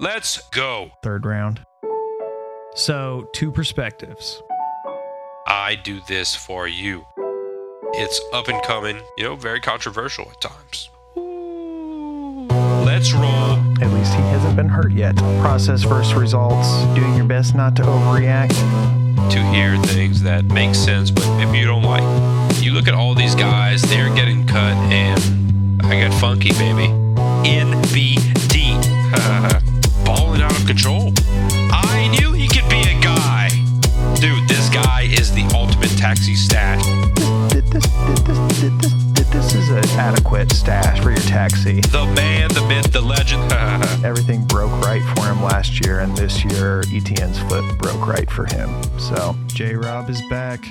Let's go. Third round. So, two perspectives. I do this for you. It's up and coming, very controversial at times. Let's roll. At least he hasn't been hurt yet. Process versus results. Doing your best not to overreact. To hear things that make sense, but maybe you don't like. You look at all these guys, they're getting cut, and I got funky, baby. NBD. Balling out of control. I knew he could be a guy. Dude, this guy is the ultimate taxi stash. This is an adequate stash for your taxi. The man, the myth, the legend. Everything broke right for him last year, and this year Etienne's foot broke right for him. So J-Rob is back.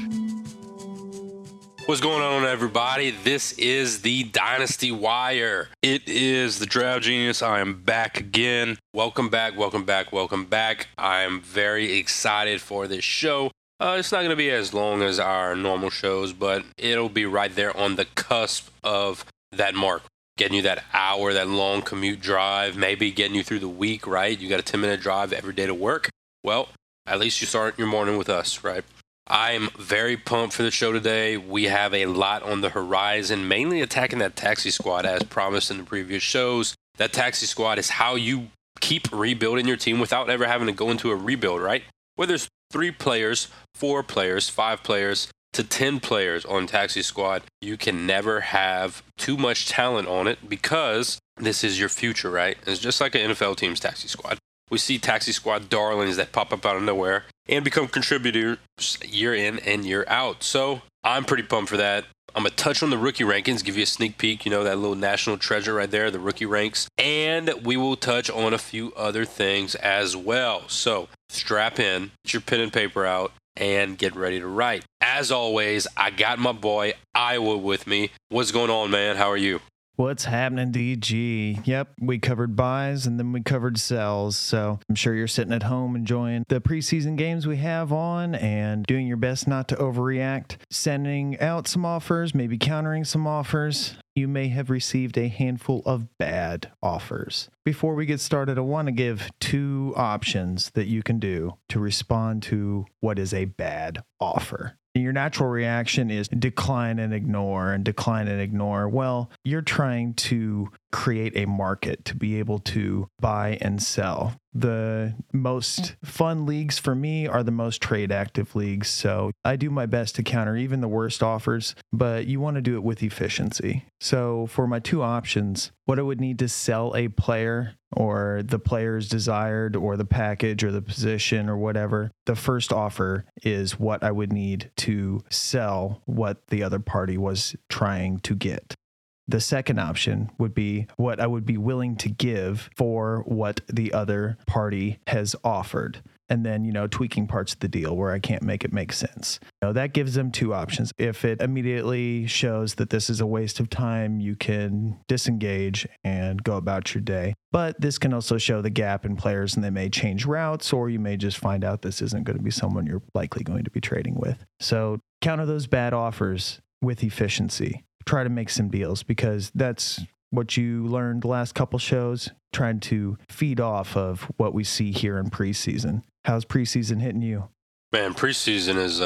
What's going on, everybody? This is the Dynasty Wire. It is the Draft Genius. I am back again. Welcome back. I am very excited for this show. It's not going to be as long as our normal shows, but it'll be right there on the cusp of that mark. Getting you that hour, that long commute drive, maybe getting you through the week, right? You got a 10-minute drive every day to work. Well, at least you start your morning with us, right? I'm very pumped for the show today. We have a lot on the horizon, mainly attacking that taxi squad as promised in the previous shows. That taxi squad is how you keep rebuilding your team without ever having to go into a rebuild, right? Whether it's 3 players, 4 players, 5 players, to 10 players on Taxi Squad, you can never have too much talent on it because this is your future, right? It's just like an NFL team's Taxi Squad. We see Taxi Squad darlings that pop up out of nowhere and become contributors year in and year out. So I'm pretty pumped for that. I'm going to touch on the rookie rankings, give you a sneak peek, that little national treasure right there, the rookie ranks. And we will touch on a few other things as well. So strap in, get your pen and paper out, and get ready to write. As always, I got my boy Iowa with me. What's going on, man? How are you? What's happening, DG? Yep, we covered buys and then we covered sells. So I'm sure you're sitting at home enjoying the preseason games we have on and doing your best not to overreact, sending out some offers, maybe countering some offers. You may have received a handful of bad offers. Before we get started, I want to give 2 options that you can do to respond to what is a bad offer. Your natural reaction is decline and ignore. Well, you're trying to create a market to be able to buy and sell. The most fun leagues for me are the most trade active leagues. So I do my best to counter even the worst offers, but you want to do it with efficiency. So for my 2 options, what I would need to sell a player or the player's desired or the package or the position or whatever, the first offer is what I would need to sell what the other party was trying to get. The second option would be what I would be willing to give for what the other party has offered. And then, tweaking parts of the deal where I can't make it make sense. That gives them 2 options. If it immediately shows that this is a waste of time, you can disengage and go about your day. But this can also show the gap in players, and they may change routes, or you may just find out this isn't going to be someone you're likely going to be trading with. So counter those bad offers with efficiency. Try to make some deals, because that's what you learned the last couple shows, trying to feed off of what we see here in preseason. How's preseason hitting you? Man, preseason is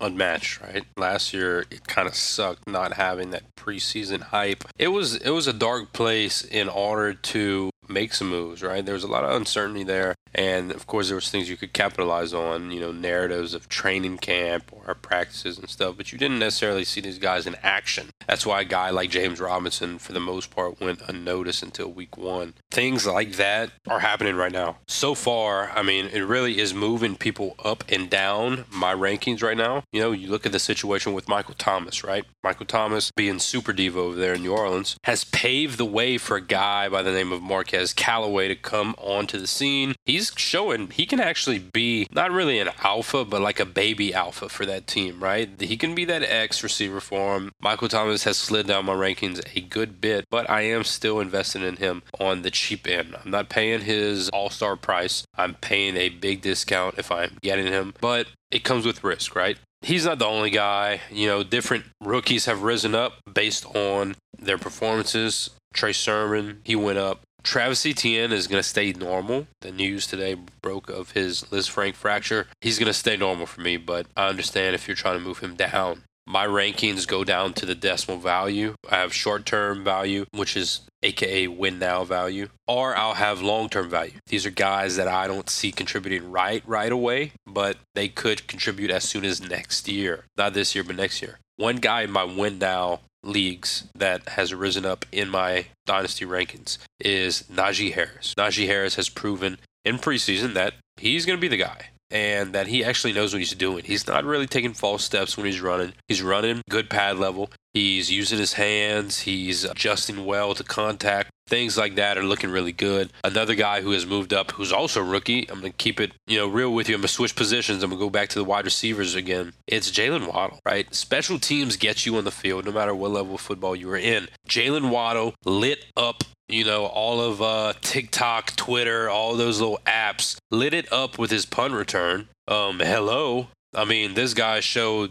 unmatched, right? Last year, it kind of sucked not having that preseason hype. It was a dark place in order to make some moves, right? There was a lot of uncertainty there. And of course, there was things you could capitalize on, narratives of training camp or practices and stuff, but you didn't necessarily see these guys in action. That's why a guy like James Robinson, for the most part, went unnoticed until week 1. Things like that are happening right now. So far, it really is moving people up and down my rankings right now. You look at the situation with Michael Thomas, right? Michael Thomas, being super diva over there in New Orleans, has paved the way for a guy by the name of Marquez Callaway to come onto the scene. He's showing he can actually be not really an alpha, but like a baby alpha for that team, right? He can be that X receiver for him. Michael Thomas has slid down my rankings a good bit, but I am still invested in him on the cheap end. I'm not paying his all-star price. I'm paying a big discount if I'm getting him, but it comes with risk, right? He's not the only guy. Different rookies have risen up based on their performances. Trey Sermon, he went up. Travis Etienne is going to stay normal. The news today broke of his Liz Frank fracture. He's going to stay normal for me, but I understand if you're trying to move him down. My rankings go down to the decimal value. I have short-term value, which is AKA win now value, or I'll have long-term value. These are guys that I don't see contributing right away, but they could contribute as soon as next year. Not this year, but next year. One guy in my win now leagues that has risen up in my dynasty rankings is Najee Harris. Najee Harris has proven in preseason that he's going to be the guy, and that he actually knows what he's doing. He's not really taking false steps when he's running. He's running good pad level. He's using his hands. He's adjusting well to contact. Things like that are looking really good. Another guy who has moved up, who's also a rookie, I'm going to keep it real with you. I'm going to switch positions. I'm going to go back to the wide receivers again. It's Jaylen Waddle, right? Special teams get you on the field no matter what level of football you are in. Jaylen Waddle lit up all of TikTok, Twitter, all those little apps, lit it up with his punt return. Hello. I mean, this guy showed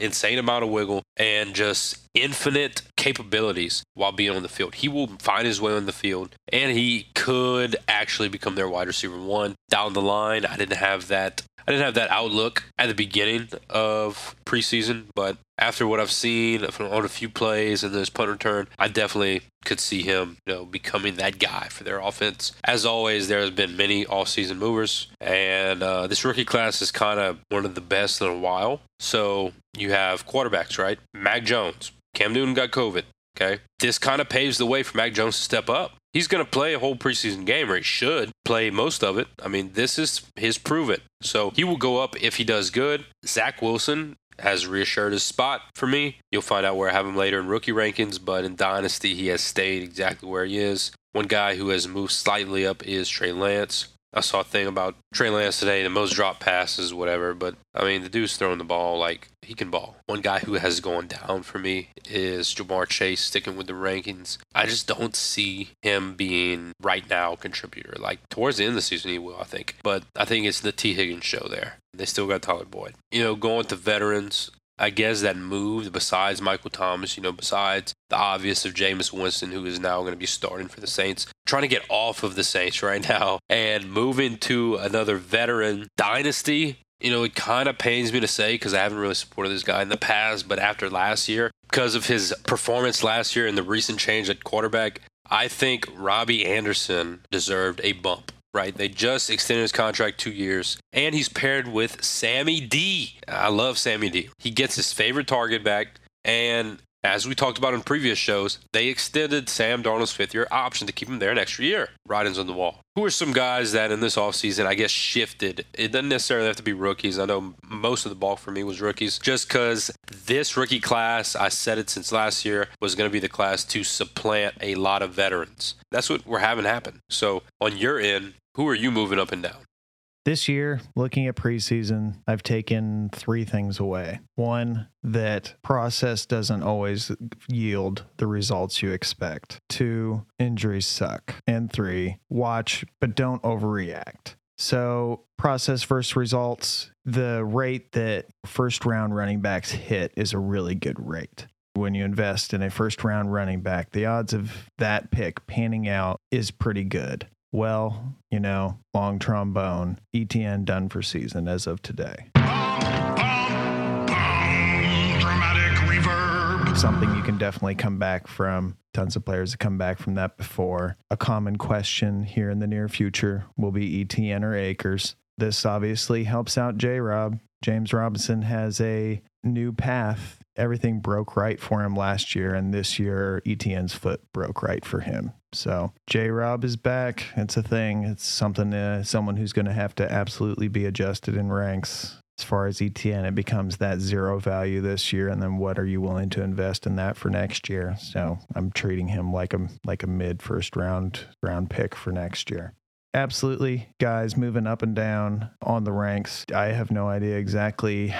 insane amount of wiggle and just infinite capabilities while being on the field. He will find his way on the field, and he could actually become their wide receiver one down the line. I didn't have that outlook at the beginning of preseason, but after what I've seen on a few plays and this punt return, I definitely could see him, becoming that guy for their offense. As always, there has been many off-season movers, and this rookie class is kind of one of the best in a while. So you have quarterbacks, right? Mac Jones. Cam Newton got COVID, okay? This kind of paves the way for Mac Jones to step up. He's going to play a whole preseason game, or he should play most of it. I mean, this is his proven. So he will go up if he does good. Zach Wilson has reassured his spot for me. You'll find out where I have him later in rookie rankings, but in Dynasty, he has stayed exactly where he is. One guy who has moved slightly up is Trey Lance. I saw a thing about Trey Lance today, the most drop passes, whatever, but I mean, the dude's throwing the ball like he can ball. One guy who has gone down for me is Ja'Marr Chase, sticking with the rankings. I just don't see him being right now a contributor. Like towards the end of the season, he will, I think. But I think it's the T. Higgins show there. They still got Tyler Boyd. Going with the veterans, I guess that moved besides Michael Thomas, besides the obvious of Jameis Winston, who is now going to be starting for the Saints, trying to get off of the Saints right now and moving to another veteran dynasty. It kind of pains me to say because I haven't really supported this guy in the past, but after last year, because of his performance last year and the recent change at quarterback, I think Robbie Anderson deserved a bump, right? They just extended his contract 2 years, and he's paired with Sammy D. I love Sammy D. He gets his favorite target back, and as we talked about in previous shows, they extended Sam Darnold's fifth-year option to keep him there an extra year. Writings on the wall. Who are some guys that in this offseason, I guess, shifted? It doesn't necessarily have to be rookies. I know most of the ball for me was rookies just because this rookie class, I said it since last year, was going to be the class to supplant a lot of veterans. That's what we're having happen. So on your end, who are you moving up and down? This year, looking at preseason, I've taken three things away. One, that process doesn't always yield the results you expect. Two, injuries suck. And three, watch, but don't overreact. So process versus results, the rate that first round running backs hit is a really good rate. When you invest in a first round running back, the odds of that pick panning out is pretty good. Well, long trombone, ETN done for season as of today. Dramatic reverb. Something you can definitely come back from. Tons of players have come back from that before. A common question here in the near future will be ETN or Akers. This obviously helps out J-Rob. James Robinson has a new path. Everything broke right for him last year, and this year ETN's foot broke right for him. So J-Rob is back. It's a thing. It's something, someone who's going to have to absolutely be adjusted in ranks. As far as ETN, it becomes that zero value this year, and then what are you willing to invest in that for next year? So I'm treating him like a mid first round pick for next year. Absolutely, guys, moving up and down on the ranks. I have no idea exactly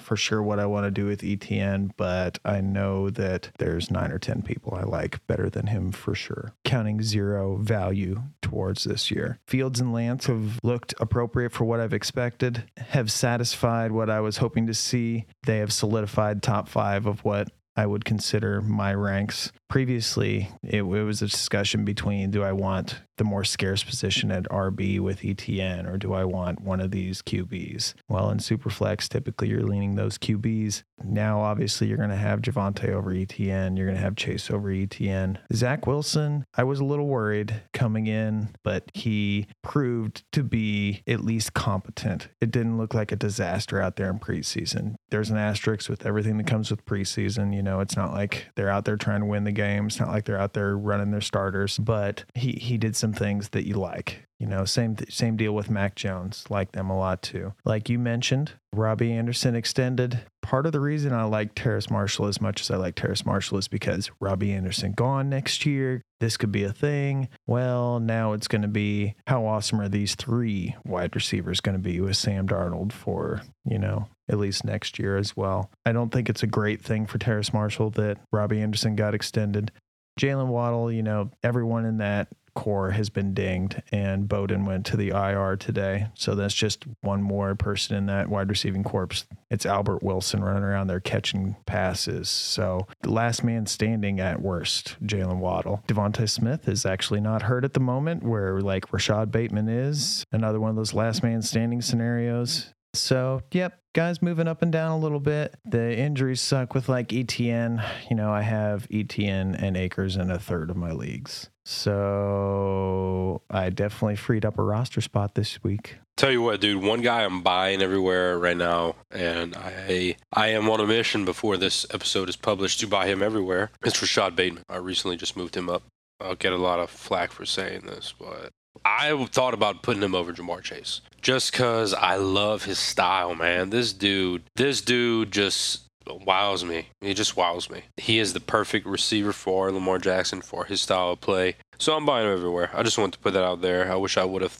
for sure what I want to do with ETN, but I know that there's 9 or 10 people I like better than him for sure. Counting zero value towards this year. Fields and Lance have looked appropriate for what I've expected, have satisfied what I was hoping to see. They have solidified top 5 of what I would consider my ranks. Previously, it was a discussion between, do I want the more scarce position at RB with Etienne, or do I want one of these QBs? Well, in Superflex, typically you're leaning those QBs. Now, obviously, you're going to have Javonte over Etienne. You're going to have Chase over Etienne. Zach Wilson, I was a little worried coming in, but he proved to be at least competent. It didn't look like a disaster out there in preseason. There's an asterisk with everything that comes with preseason. You know, it's not like they're out there trying to win the game. It's not like they're out there running their starters, but he did some things that you like. You know, same deal with Mac Jones. Like them a lot too. Like you mentioned, Robbie Anderson extended. Part of the reason I like Terrace Marshall as much as I like Terrace Marshall is because Robbie Anderson gone next year. This could be a thing. Well, now it's going to be how awesome are these three wide receivers going to be with Sam Darnold for, you know, at least next year as well. I don't think it's a great thing for Terrace Marshall that Robbie Anderson got extended. Jaylen Waddle, you know, everyone in that core has been dinged, and Bowden went to the IR today. So that's just one more person in that wide receiving corps. It's Albert Wilson running around there catching passes. So last man standing at worst, Jaylen Waddle. DeVonta Smith is actually not hurt at the moment, where like Rashad Bateman is. Another one of those last man standing scenarios. So, yep, guys moving up and down a little bit. The injuries suck with like Etienne. You know, I have Etienne and Akers in a third of my leagues. So I definitely freed up a roster spot this week. Tell you what, dude, one guy I'm buying everywhere right now, and I am on a mission before this episode is published to buy him everywhere. It's Rashad Bateman. I recently just moved him up. I'll get a lot of flack for saying this, but I thought about putting him over Ja'Marr Chase just because I love his style, man. This dude just wows me. He just wows me. He is the perfect receiver for Lamar Jackson for his style of play. So I'm buying him everywhere. I just wanted to put that out there. I wish I would have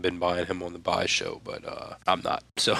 been buying him on the buy show, but I'm not. So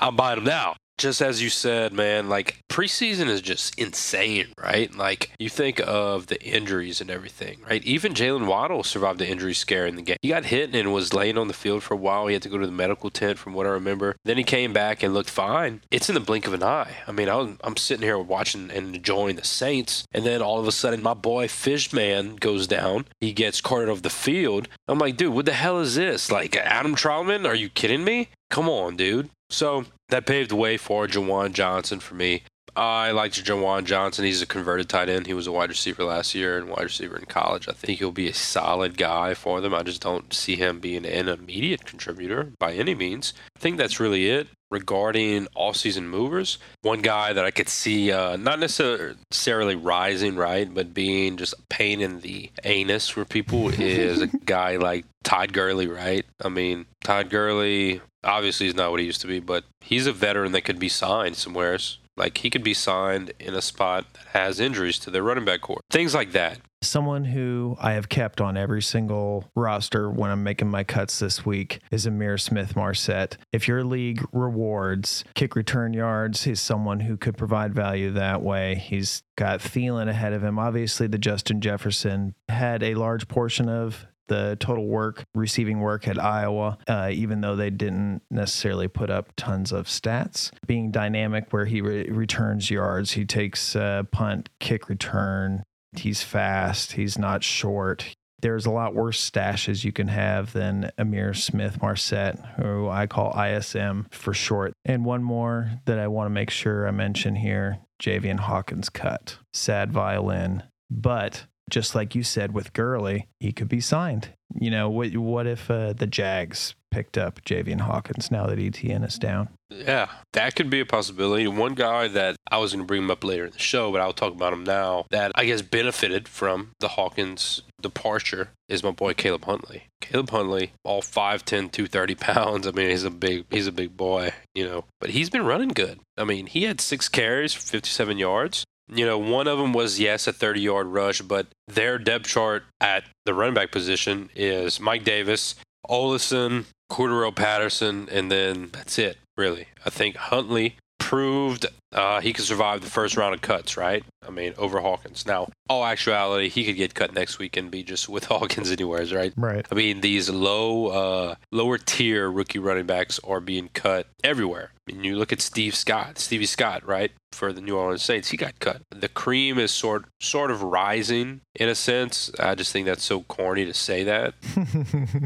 I'm buying him now. Just as you said, man, like preseason is just insane, right? Like you think of the injuries and everything, right? Even Jaylen Waddle survived the injury scare in the game. He got hit and was laying on the field for a while. He had to go to the medical tent from what I remember. Then he came back and looked fine. It's in the blink of an eye. I mean, I'm sitting here watching and enjoying the Saints. And then all of a sudden my boy Fishman goes down. He gets carted off the field. I'm like, dude, what the hell is this? Like Adam Troutman? Are you kidding me? Come on, dude. So that paved the way for Jawan Johnson for me. I liked Jawan Johnson. He's a converted tight end. He was a wide receiver last year and wide receiver in college. I think he'll be a solid guy for them. I just don't see him being an immediate contributor by any means. I think that's really it regarding offseason movers. One guy that I could see not necessarily rising, right, but being just a pain in the anus for people is a guy like Todd Gurley, right? I mean, Todd Gurley obviously is not what he used to be, but he's a veteran that could be signed somewhere. Like, he could be signed in a spot that has injuries to their running back core. Things like that. Someone who I have kept on every single roster when I'm making my cuts this week is Amir Smith-Marsette. If your league rewards kick return yards, he's someone who could provide value that way. He's got Thielen ahead of him. Obviously, the Justin Jefferson had a large portion of the total receiving work at Iowa, even though they didn't necessarily put up tons of stats. Being dynamic where he returns yards, he takes punt, kick return. He's fast. He's not short. There's a lot worse stashes you can have than Amir Smith-Marsette, who I call ISM for short. And one more that I want to make sure I mention here, Javian Hawkins cut. Sad violin. But just like you said with Gurley, he could be signed. You know, what if the Jags picked up Javian Hawkins now that Etienne is down? Yeah, that could be a possibility. One guy that I was going to bring him up later in the show, but I'll talk about him now, that I guess benefited from the Hawkins departure is my boy Caleb Huntley. Caleb Huntley, all 5'10", 230 pounds. I mean, he's a big boy, you know, but he's been running good. I mean, he had 6 carries for 57 yards. You know, one of them was, yes, a 30-yard rush, but their depth chart at the running back position is Mike Davis, Olesen, Cordarrelle Patterson, and then that's it, really. I think Huntley proved he could survive the first round of cuts, right? I mean, over Hawkins. Now, all actuality, he could get cut next week and be just with Hawkins anywheres, right? Right. I mean, these lower tier rookie running backs are being cut everywhere. And you look at Stevie Scott, right, for the New Orleans Saints, he got cut. The cream is sort of rising in a sense. I just think that's so corny to say that.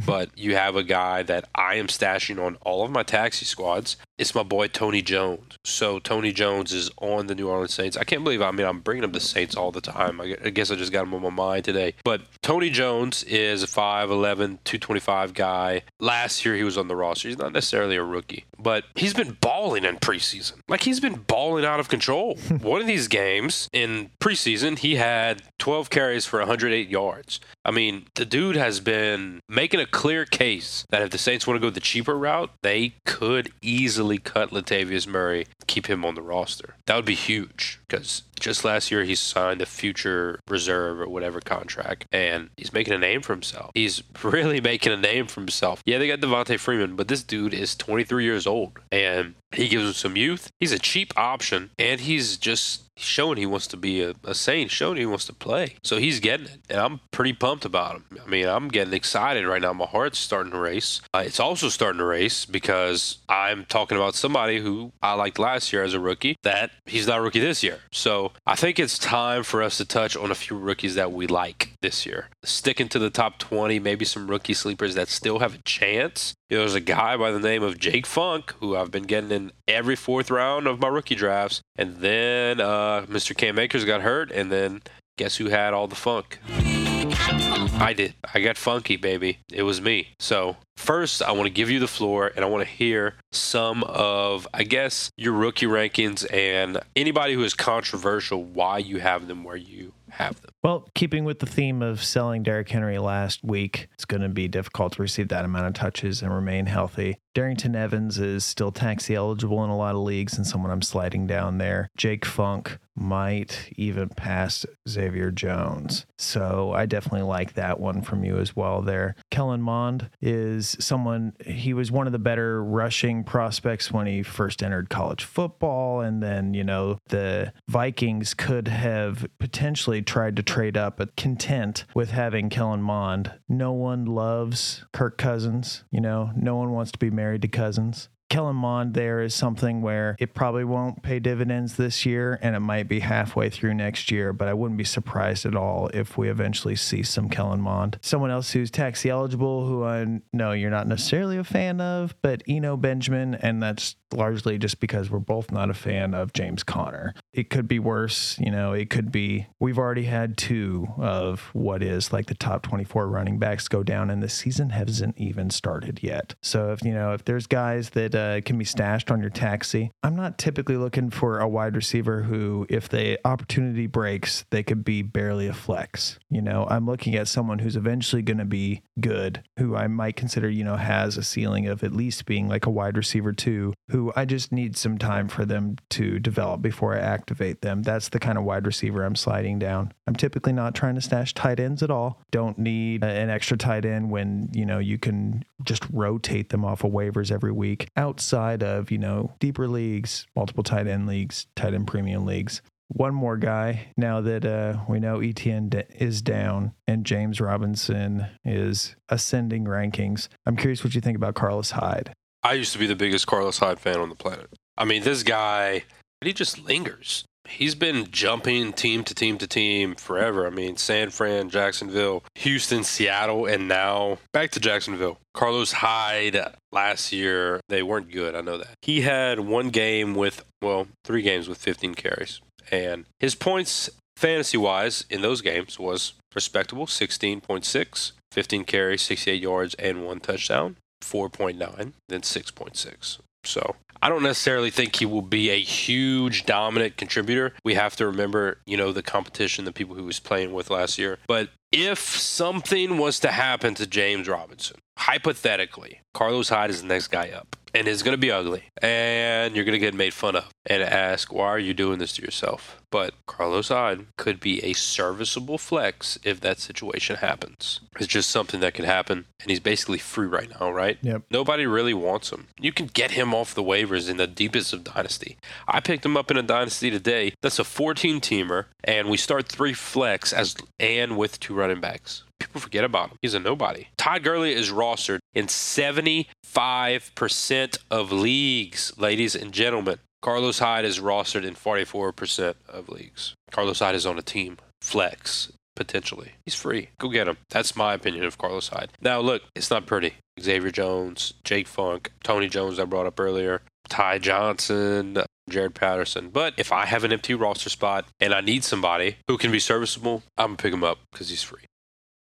But you have a guy that I am stashing on all of my taxi squads. It's my boy Tony Jones. So Tony Jones is on the New Orleans Saints. I can't believe, I'm bringing up the Saints all the time. I guess I just got him on my mind today. But Tony Jones is a 5'11", 225 guy. Last year he was on the roster. He's not necessarily a rookie, but he's been balling in preseason. Like, he's been balling out of control. One of these games in preseason, he had 12 carries for 108 yards. I mean, the dude has been making a clear case that if the Saints want to go the cheaper route, they could easily cut Latavius Murray, keep him on the roster. That would be huge, because just last year he signed a future reserve or whatever contract, and he's making a name for himself. He's really making a name for himself. Yeah, they got Devontae Freeman, but this dude is 23 years old, and he gives them some youth. He's a cheap option, and he's just showing he wants to be a Saint, showing he wants to play. So he's getting it, and I'm pretty pumped about him. I mean, I'm getting excited right now. My heart's starting to race. It's also starting to race because I'm talking about somebody who I liked last year as a rookie, that he's not a rookie this year. So I think it's time for us to touch on a few rookies that we like this year. Sticking to the top 20, maybe some rookie sleepers that still have a chance. There's a guy by the name of Jake Funk, who I've been getting in every fourth round of my rookie drafts. And then Mr. Cam Akers got hurt. And then guess who had all the funk? I did. I got funky, baby. It was me. So first, I want to give you the floor, and I want to hear some of, I guess, your rookie rankings and anybody who is controversial, why you have them where you have them. Well, keeping with the theme of selling Derrick Henry last week, it's going to be difficult to receive that amount of touches and remain healthy. Darrington Evans is still taxi eligible in a lot of leagues and someone I'm sliding down there. Jake Funk might even pass Xavier Jones. So I definitely like that one from you as well there. Kellen Mond is someone, he was one of the better rushing prospects when he first entered college football. And then, you know, the Vikings could have potentially tried to trade up, but content with having Kellen Mond. No one loves Kirk Cousins. You know, no one wants to be married to Cousins. Kellen Mond there is something where it probably won't pay dividends this year, and it might be halfway through next year, but I wouldn't be surprised at all if we eventually see some Kellen Mond. Someone else who's taxi eligible, who I know you're not necessarily a fan of, but Eno Benjamin, and that's largely just because we're both not a fan of James Conner. It could be worse, you know, it could be, we've already had two of what is like the top 24 running backs go down, and the season hasn't even started yet. So if, you know, if there's guys that can be stashed on your taxi, I'm not typically looking for a wide receiver who, if the opportunity breaks, they could be barely a flex. You know, I'm looking at someone who's eventually going to be good, who I might consider, you know, has a ceiling of at least being like a wide receiver too, who I just need some time for them to develop before I activate them. That's the kind of wide receiver I'm sliding down. I'm typically not trying to stash tight ends at all. Don't need an extra tight end when, you know, you can just rotate them off of waivers every week outside of, you know, deeper leagues, multiple tight end leagues, tight end premium leagues. One more guy now that we know Etienne is down and James Robinson is ascending rankings. I'm curious what you think about Carlos Hyde. I used to be the biggest Carlos Hyde fan on the planet. I mean, this guy, he just lingers. He's been jumping team to team to team forever. I mean, San Fran, Jacksonville, Houston, Seattle, and now back to Jacksonville. Carlos Hyde, last year, they weren't good. I know that. He had three games with 15 carries. And his points, fantasy-wise, in those games was respectable, 16.6, 15 carries, 68 yards, and one touchdown. 4.9, then 6.6. So I don't necessarily think he will be a huge dominant contributor. We have to remember, you know, the competition, the people who was playing with last year. But if something was to happen to James Robinson, hypothetically, Carlos Hyde is the next guy up. And it's going to be ugly. And you're going to get made fun of and ask, why are you doing this to yourself? But Carlos Hyde could be a serviceable flex if that situation happens. It's just something that could happen. And he's basically free right now, right? Yep. Nobody really wants him. You can get him off the waivers in the deepest of dynasty. I picked him up in a dynasty today. That's a 14-teamer. And we start 3 flex and with 2 running backs. People forget about him. He's a nobody. Todd Gurley is rostered in 70 45% of leagues, ladies and gentlemen. Carlos Hyde is rostered in 44% of leagues. Carlos Hyde is on a team flex, potentially. He's free. Go get him. That's my opinion of Carlos Hyde. Now, look, it's not pretty. Xavier Jones, Jake Funk, Tony Jones I brought up earlier, Ty Johnson, Jared Patterson. But if I have an empty roster spot and I need somebody who can be serviceable, I'm going to pick him up because he's free.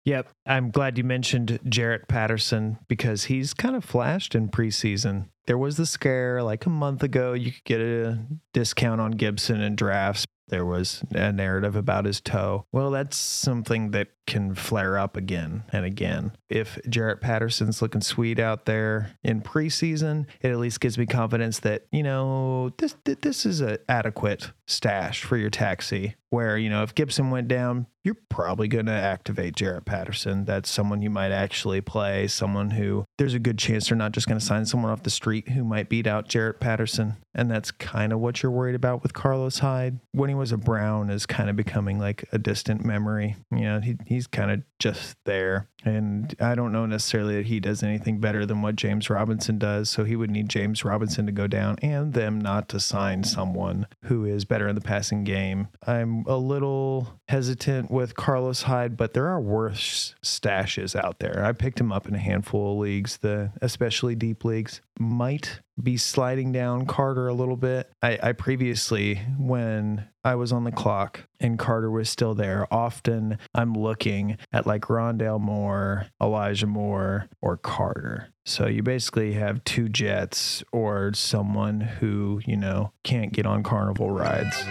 Yep. I'm glad you mentioned Jared Patterson because he's kind of flashed in preseason. There was the scare like a month ago. You could get a discount on Gibson in drafts. There was a narrative about his toe. Well, that's something that can flare up again and again. If Jarrett Patterson's looking sweet out there in preseason, it at least gives me confidence that, you know, this is an adequate stash for your taxi where, you know, if Gibson went down, you're probably going to activate Jarrett Patterson. That's someone you might actually play, someone who there's a good chance they're not just going to sign someone off the street who might beat out Jarrett Patterson. And that's kind of what you're worried about with Carlos Hyde. When he was a Brown is kind of becoming like a distant memory. You know, he's kind of just there. And I don't know necessarily that he does anything better than what James Robinson does. So he would need James Robinson to go down and them not to sign someone who is better in the passing game. I'm a little hesitant with Carlos Hyde, but there are worse stashes out there. I picked him up in a handful of leagues, especially deep leagues. Might be sliding down Carter a little bit. I previously, when I was on the clock and Carter was still there, often I'm looking at like Rondale Moore, Elijah Moore, or Carter. So you basically have two Jets or someone who, you know, can't get on carnival rides.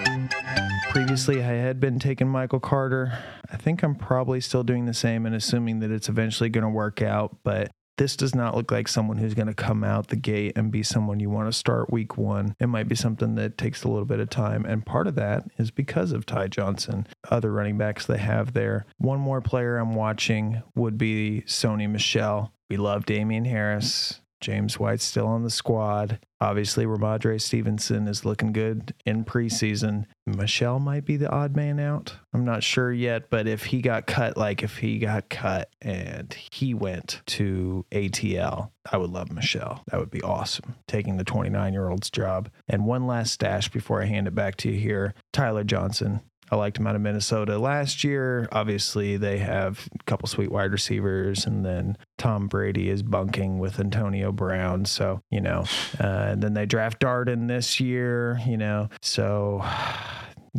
Previously, I had been taking Michael Carter. I think I'm probably still doing the same and assuming that it's eventually going to work out, but this does not look like someone who's going to come out the gate and be someone you want to start week one. It might be something that takes a little bit of time. And part of that is because of Ty Johnson, other running backs they have there. One more player I'm watching would be Sony Michel. We love Damian Harris. James White's still on the squad. Obviously, Ramadre Stevenson is looking good in preseason. Michelle might be the odd man out. I'm not sure yet, but if he got cut and he went to ATL, I would love Michelle. That would be awesome. Taking the 29-year-old's job. And one last stash before I hand it back to you here. Tyler Johnson. I liked him out of Minnesota last year. Obviously, they have a couple sweet wide receivers, and then Tom Brady is bunking with Antonio Brown. So, you know, and then they draft Darden this year, you know, so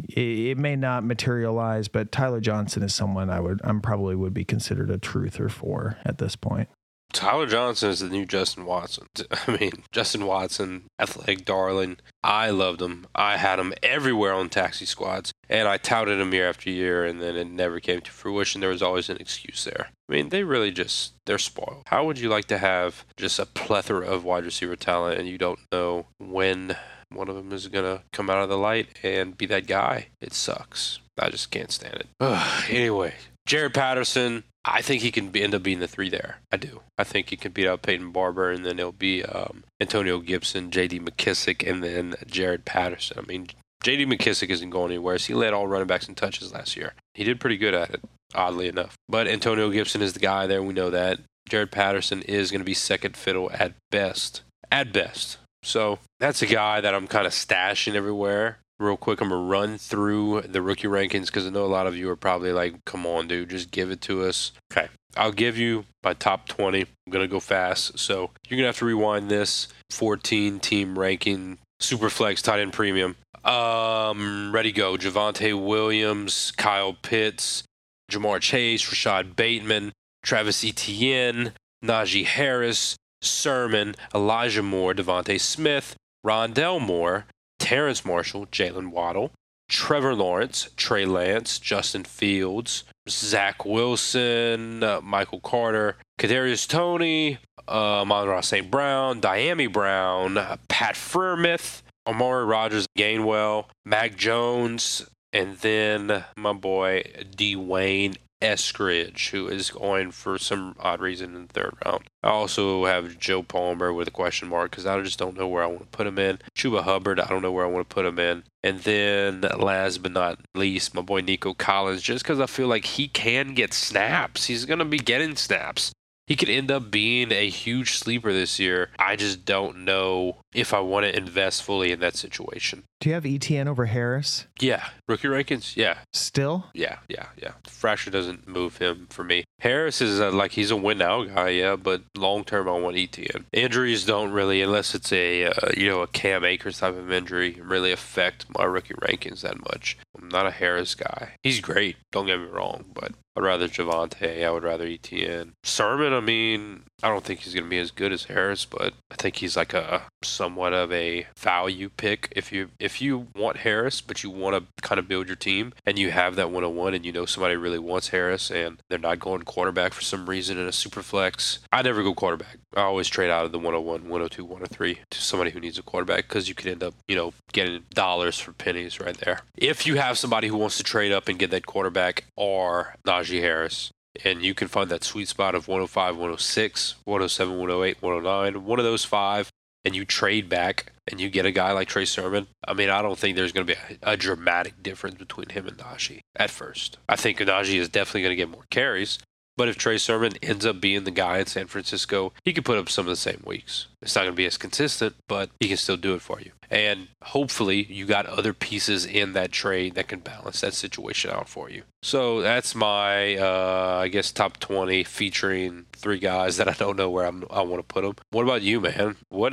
it may not materialize, but Tyler Johnson is someone I probably would be considered a truther for at this point. Tyler Johnson is the new Justin Watson. I mean, Justin Watson, athletic darling. I loved him. I had him everywhere on taxi squads, and I touted him year after year, and then it never came to fruition. There was always an excuse there. I mean, they really just, they're spoiled. How would you like to have just a plethora of wide receiver talent, and you don't know when one of them is going to come out of the light and be that guy? It sucks. I just can't stand it. Anyway, Jared Patterson. I think he can end up being the three there. I do. I think he can beat out Peyton Barber, and then it'll be Antonio Gibson, J.D. McKissick, and then Jared Patterson. I mean, J.D. McKissick isn't going anywhere. So he led all running backs in touches last year. He did pretty good at it, oddly enough. But Antonio Gibson is the guy there. We know that. Jared Patterson is going to be second fiddle at best. At best. So that's a guy that I'm kind of stashing everywhere. Real quick, I'm going to run through the rookie rankings because I know a lot of you are probably like, come on, dude, just give it to us. Okay, I'll give you my top 20. I'm going to go fast. So you're going to have to rewind this 14-team ranking, Superflex, tight end premium. Ready, go. Javonte Williams, Kyle Pitts, Ja'Marr Chase, Rashad Bateman, Travis Etienne, Najee Harris, Sermon, Elijah Moore, DeVonta Smith, Rondale Moore, Terrace Marshall, Jaylen Waddle, Trevor Lawrence, Trey Lance, Justin Fields, Zach Wilson, Michael Carter, Kadarius Toney, Amon-Ra St. Brown, Diami Brown, Pat Freiermuth, Amari Rodgers, Gainwell, Mac Jones, and then my boy Dwayne Eskridge, who is going for some odd reason in the third round. I also have Joe Palmer with a question mark because I just don't know where I want to put him in. Chuba Hubbard, I don't know where I want to put him in. And then last but not least, my boy Nico Collins, just because I feel like he can get snaps. He's going to be getting snaps. he could end up being a huge sleeper this year. I just don't know if I want to invest fully in that situation. Do you have Etienne over Harris? Yeah. Rookie rankings? Yeah. Still? Yeah. Thrasher doesn't move him for me. Harris is he's a win-now guy, yeah, but long-term I want Etienne. Injuries don't really, unless it's a Cam Akers type of injury, really affect my rookie rankings that much. I'm not a Harris guy. He's great, don't get me wrong, but I'd rather Javonte. I would rather Etienne. Sermon, I don't think he's going to be as good as Harris, but I think he's like a somewhat of a value pick. If you want Harris, but you want to kind of build your team and you have that 101 and you know somebody really wants Harris and they're not going quarterback for some reason in a super flex, I never go quarterback. I always trade out of the 101, 102, 103 to somebody who needs a quarterback because you could end up, getting dollars for pennies right there. If you have somebody who wants to trade up and get that quarterback or Najee Harris, and you can find that sweet spot of 105, 106, 107, 108, 109, one of those five, and you trade back and you get a guy like Trey Sermon, I don't think there's going to be a dramatic difference between him and Najee at first. I think Najee is definitely going to get more carries, but if Trey Sermon ends up being the guy in San Francisco, he could put up some of the same weeks. It's not going to be as consistent, but he can still do it for you. And hopefully you got other pieces in that trade that can balance that situation out for you. So that's my, top 20 featuring three guys that I don't know where I want to put them. What about you, man? What?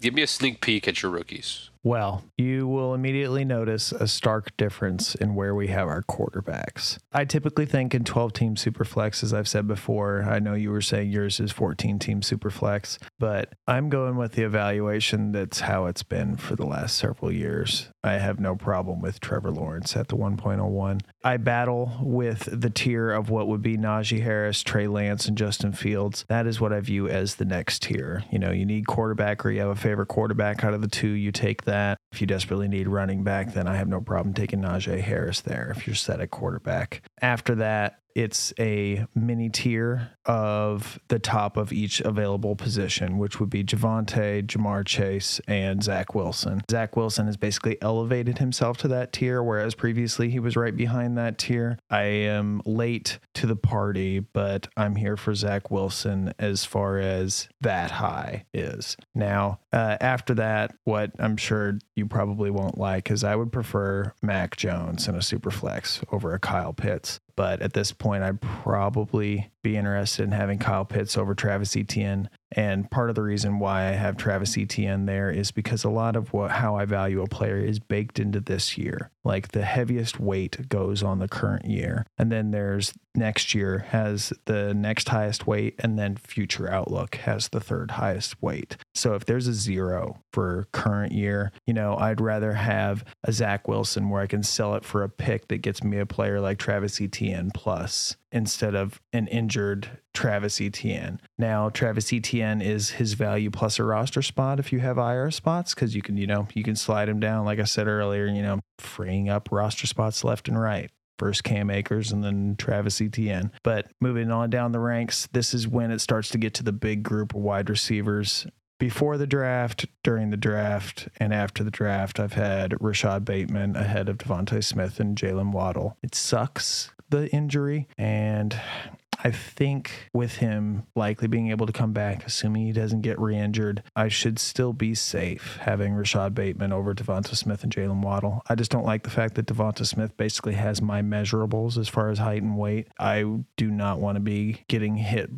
Give me a sneak peek at your rookies. Well, you will immediately notice a stark difference in where we have our quarterbacks. I typically think in 12-team Superflex, as I've said before. I know you were saying yours is 14-team Superflex, but I'm going with the evaluation that's how it's been for the last several years. I have no problem with Trevor Lawrence at the 1.01. I battle with the tier of what would be Najee Harris, Trey Lance, and Justin Fields. That is what I view as the next tier. You need quarterback or you have a favorite quarterback out of the two, you take that. If you desperately need running back, then I have no problem taking Najee Harris there if you're set at quarterback. After that, it's a mini tier of the top of each available position, which would be Javonte, Ja'Marr Chase, and Zach Wilson. Zach Wilson has basically elevated himself to that tier, whereas previously he was right behind that tier. I am late to the party, but I'm here for Zach Wilson as far as that high is. Now, after that, what I'm sure you probably won't like is I would prefer Mac Jones in a super flex over a Kyle Pitts. But at this point, I'd probably be interested in having Kyle Pitts over Travis Etienne. And part of the reason why I have Travis Etienne there is because a lot of how I value a player is baked into this year. Like the heaviest weight goes on the current year. And then there's next year has the next highest weight. And then future outlook has the third highest weight. So if there's a zero for current year, I'd rather have a Zach Wilson where I can sell it for a pick that gets me a player like Travis Etienne plus instead of an injured Travis Etienne. Now, Travis Etienne is his value plus a roster spot if you have IR spots, because you can slide him down, like I said earlier, freeing up roster spots left and right. First Cam Akers and then Travis Etienne. But moving on down the ranks, this is when it starts to get to the big group of wide receivers. Before the draft, during the draft, and after the draft, I've had Rashad Bateman ahead of DeVonta Smith and Jaylen Waddle. It sucks, the injury, and I think with him likely being able to come back, assuming he doesn't get re-injured, I should still be safe having Rashad Bateman over DeVonta Smith and Jaylen Waddle. I just don't like the fact that DeVonta Smith basically has my measurables as far as height and weight. I do not want to be getting hit,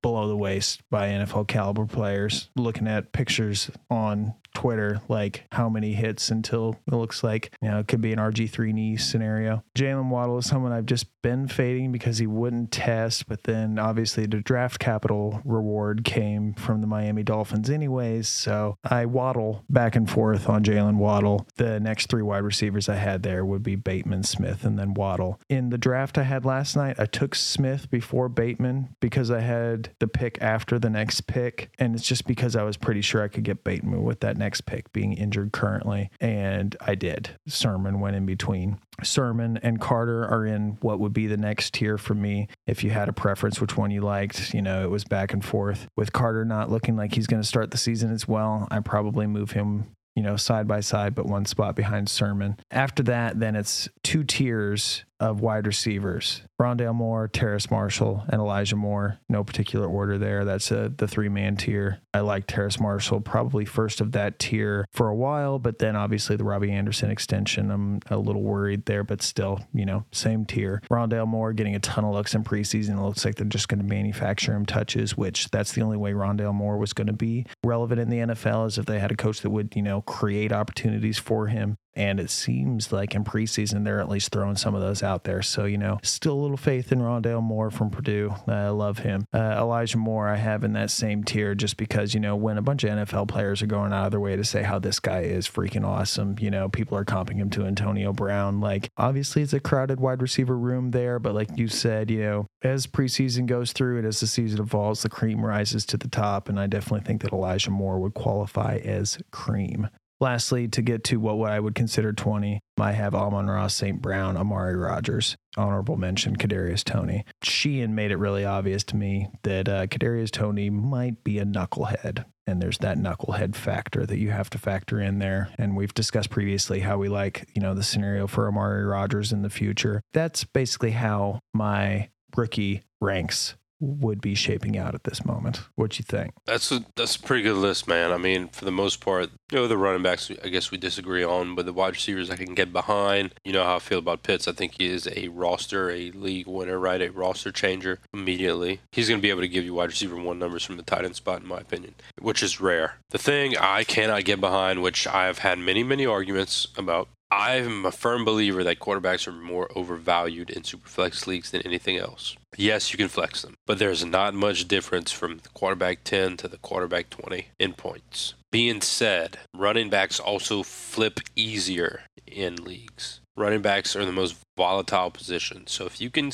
below the waist by NFL caliber players, looking at pictures on Twitter, like how many hits until it looks like, it could be an RG3 knee scenario. Jaylen Waddle is someone I've just been fading because he wouldn't test, but then obviously the draft capital reward came from the Miami Dolphins anyways, so I waddle back and forth on Jaylen Waddle. The next three wide receivers I had there would be Bateman, Smith, and then Waddle. In the draft I had last night, I took Smith before Bateman because I had the pick after the next pick, and it's just because I was pretty sure I could get Bateman with that next pick being injured currently, and I did. Sermon went in between. Sermon and Carter are in what would be the next tier for me. If you had a preference which one you liked, it was back and forth. With Carter not looking like he's going to start the season as well, I probably move him side by side, but one spot behind Sermon. After that, then it's two tiers of wide receivers, Rondale Moore, Terrace Marshall, and Elijah Moore. No particular order there. That's the three-man tier. I like Terrace Marshall probably first of that tier for a while, but then obviously the Robbie Anderson extension, I'm a little worried there, but still, you know, same tier. Rondale Moore getting a ton of looks in preseason. It looks like they're just going to manufacture him touches, which that's the only way Rondale Moore was going to be relevant in the NFL is if they had a coach that would, you know, create opportunities for him. And it seems like in preseason, they're at least throwing some of those out there. So, you know, still a little faith in Rondale Moore from Purdue. I love him. Elijah Moore, I have in that same tier just because, you know, when a bunch of NFL players are going out of their way to say how this guy is freaking awesome, you know, people are comping him to Antonio Brown. Like, obviously, it's a crowded wide receiver room there. But like you said, you know, as preseason goes through and as the season evolves, the cream rises to the top. And I definitely think that Elijah Moore would qualify as cream. Lastly, to get to what I would consider 20, I have Amon-Ra St. Brown, Amari Rodgers, honorable mention, Kadarius Toney. Sheehan made it really obvious to me that Kadarius Toney might be a knucklehead. And there's that knucklehead factor that you have to factor in there. And we've discussed previously how we like, you know, the scenario for Amari Rodgers in the future. That's basically how my rookie ranks would be shaping out at this moment. What you think? That's a pretty good list, man. I mean, for the most part, you know, the running backs, I guess we disagree on, but the wide receivers I can get behind. You know how I feel about Pitts. I think he is a league winner, right? A roster changer immediately. He's going to be able to give you wide receiver one numbers from the tight end spot, in my opinion, which is rare. The thing I cannot get behind, which I have had many, many arguments about, I'm a firm believer that quarterbacks are more overvalued in superflex leagues than anything else. Yes, you can flex them, but there's not much difference from the quarterback 10 to the quarterback 20 in points. Being said, running backs also flip easier in leagues. Running backs are the most volatile position. So if you can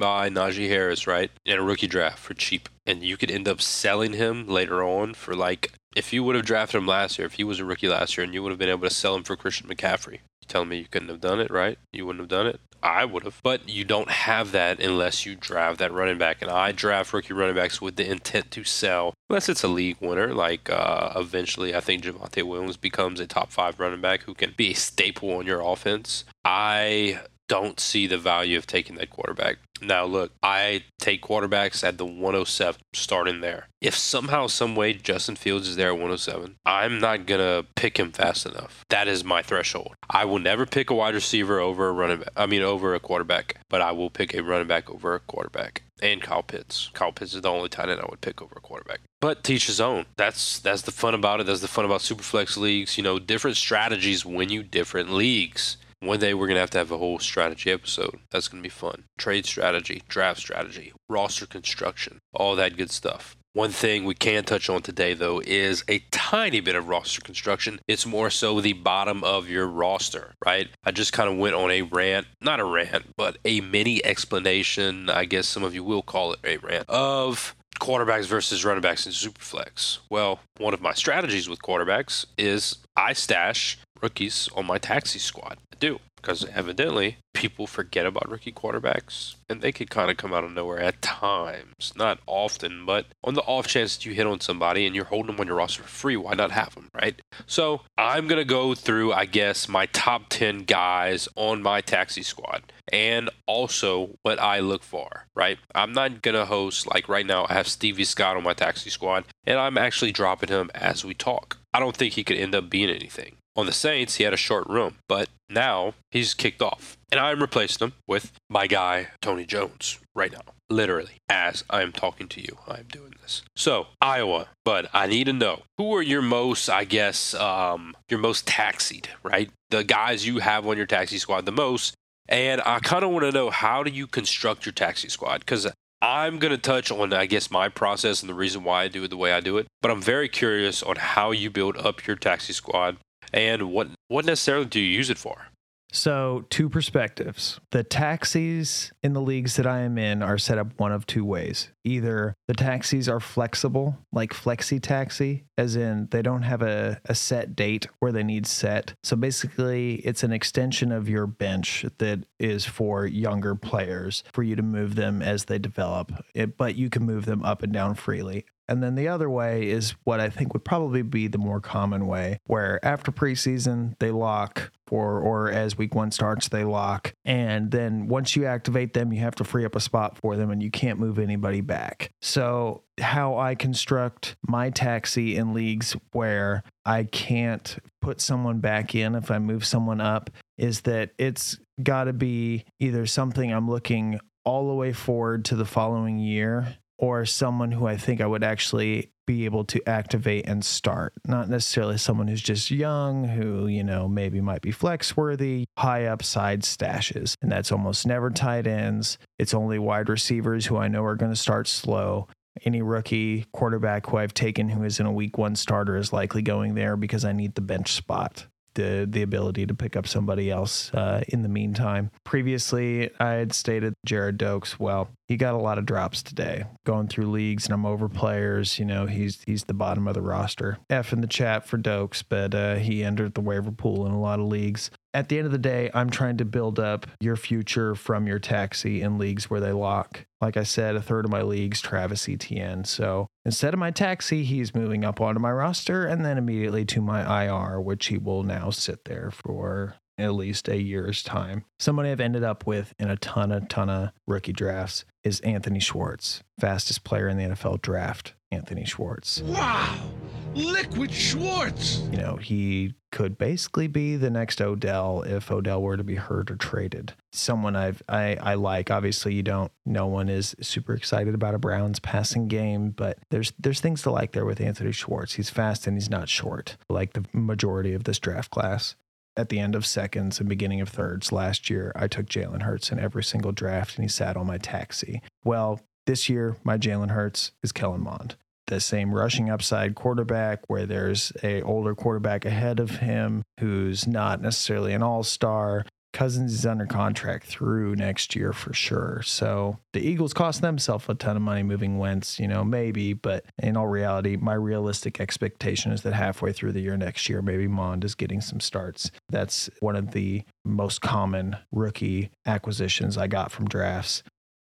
buy Najee Harris, right, in a rookie draft for cheap, and you could end up selling him later on for like, if you would have drafted him last year, if he was a rookie last year, and you would have been able to sell him for Christian McCaffrey, you're telling me you couldn't have done it, right? You wouldn't have done it? I would have. But you don't have that unless you draft that running back. And I draft rookie running backs with the intent to sell, unless it's a league winner. Like eventually, I think Javonte Williams becomes a top 5 running back who can be a staple on your offense. I don't see the value of taking that quarterback. Now, look, I take quarterbacks at the 107, starting there. If somehow, some way, Justin Fields is there at 107, I'm not going to pick him fast enough. That is my threshold. I will never pick a wide receiver over a quarterback, but I will pick a running back over a quarterback. And Kyle Pitts. Kyle Pitts is the only tight end I would pick over a quarterback. But to each his own. That's the fun about it. That's the fun about Superflex leagues. You know, different strategies win you different leagues. One day we're going to have a whole strategy episode. That's going to be fun. Trade strategy, draft strategy, roster construction, all that good stuff. One thing we can touch on today, though, is a tiny bit of roster construction. It's more so the bottom of your roster, right? I just kind of went on a rant, not a rant, but a mini explanation, I guess some of you will call it a rant, of quarterbacks versus running backs in Superflex. Well, one of my strategies with quarterbacks is I stash rookies on my taxi squad. I do, because evidently people forget about rookie quarterbacks and they could kind of come out of nowhere at times. Not often, but on the off chance that you hit on somebody and you're holding them on your roster for free, why not have them, right? So I'm going to go through, I guess, my top 10 guys on my taxi squad and also what I look for, right? I'm not going to host, like right now I have Stevie Scott on my taxi squad and I'm actually dropping him as we talk. I don't think he could end up being anything. On the Saints, he had a short room, but now he's kicked off. And I'm replacing him with my guy, Tony Jones, right now. Literally, as I'm talking to you, I'm doing this. So, Iowa, but I need to know, who are your most, I guess, your most taxied, right? The guys you have on your taxi squad the most. And I kind of want to know, how do you construct your taxi squad? Because I'm going to touch on, I guess, my process and the reason why I do it the way I do it. But I'm very curious on how you build up your taxi squad. And what necessarily do you use it for? So, two perspectives. The taxis in the leagues that I am in are set up one of two ways. Either the taxis are flexible, like flexi taxi, as in they don't have a set date where they need set. So basically, it's an extension of your bench that is for younger players for you to move them as they develop, but you can move them up and down freely. And then the other way is what I think would probably be the more common way, where after preseason, they lock or as week one starts, they lock. And then once you activate them, you have to free up a spot for them and you can't move anybody back. So how I construct my taxi in leagues where I can't put someone back in if I move someone up is that it's got to be either something I'm looking all the way forward to the following year or someone who I think I would actually be able to activate and start. Not necessarily someone who's just young, who, you know, maybe might be flex worthy, high upside stashes. And that's almost never tight ends. It's only wide receivers who I know are going to start slow. Any rookie quarterback who I've taken who is in a week one starter is likely going there because I need the bench spot, the ability to pick up somebody else in the meantime. Previously, I had stated Jared Doakes, well, he got a lot of drops today. Going through leagues and I'm over players, you know, he's the bottom of the roster. F in the chat for Doakes, but he entered the waiver pool in a lot of leagues. At the end of the day, I'm trying to build up your future from your taxi in leagues where they lock. Like I said, a third of my leagues, Travis Etienne. So instead of my taxi, he's moving up onto my roster and then immediately to my IR, which he will now sit there for at least a year's time. Somebody I've ended up with in a ton of rookie drafts is Anthony Schwartz, fastest player in the NFL draft. Anthony Schwartz. Wow! Liquid Schwartz! You know, he could basically be the next Odell if Odell were to be hurt or traded. Someone I like. Obviously, no one is super excited about a Browns passing game, but there's things to like there with Anthony Schwartz. He's fast and he's not short, like the majority of this draft class. At the end of seconds and beginning of thirds last year, I took Jalen Hurts in every single draft and he sat on my taxi. Well, this year, my Jalen Hurts is Kellen Mond, the same rushing upside quarterback where there's an older quarterback ahead of him who's not necessarily an all-star. Cousins is under contract through next year for sure. So the Eagles cost themselves a ton of money moving Wentz, you know, maybe, but in all reality, my realistic expectation is that halfway through the year next year, maybe Mond is getting some starts. That's one of the most common rookie acquisitions I got from drafts.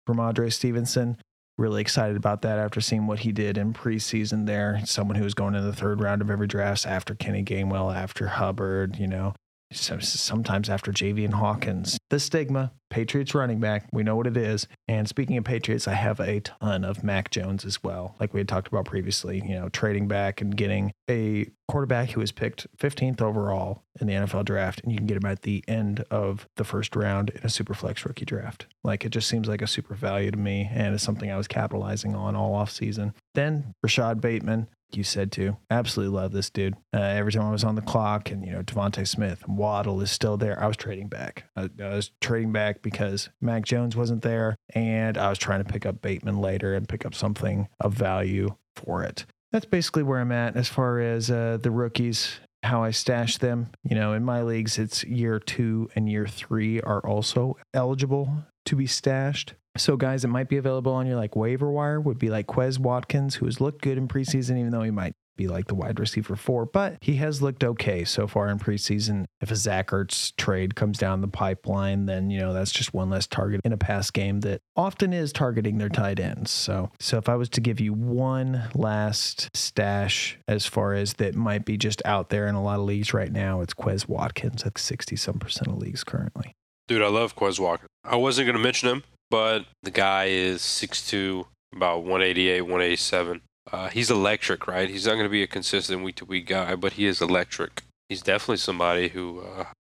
From Ramondre Stevenson, really excited about that after seeing what he did in preseason there. Someone who was going in the third round of every draft after Kenny Gainwell, after Hubbard, you know. Sometimes after Javian Hawkins. The stigma, Patriots running back, we know what it is. And speaking of Patriots, I have a ton of Mac Jones as well. Like we had talked about previously, you know, trading back and getting a quarterback who was picked 15th overall in the NFL draft, and you can get him at the end of the first round in a super flex rookie draft. Like, it just seems like a super value to me, and it's something I was capitalizing on all offseason. Then Rashad Bateman. You said too. Absolutely love this dude. Every time I was on the clock and, you know, DeVonta Smith and Waddle is still there, I was trading back. I was trading back because Mac Jones wasn't there and I was trying to pick up Bateman later and pick up something of value for it. That's basically where I'm at as far as the rookies, how I stash them. You know, in my leagues, it's year 2 and year 3 are also eligible to be stashed. So guys, it might be available on your like waiver wire would be like Quez Watkins, who has looked good in preseason, even though he might be like the wide receiver 4, but he has looked okay so far in preseason. If a Zach Ertz trade comes down the pipeline, then, you know, that's just one less target in a pass game that often is targeting their tight ends. So if I was to give you one last stash as far as that might be just out there in a lot of leagues right now, it's Quez Watkins at 60% of leagues currently. Dude, I love Quez Watkins. I wasn't going to mention him, but the guy is 6'2", about 188, 187. He's electric, right? He's not going to be a consistent week-to-week guy, but he is electric. He's definitely somebody who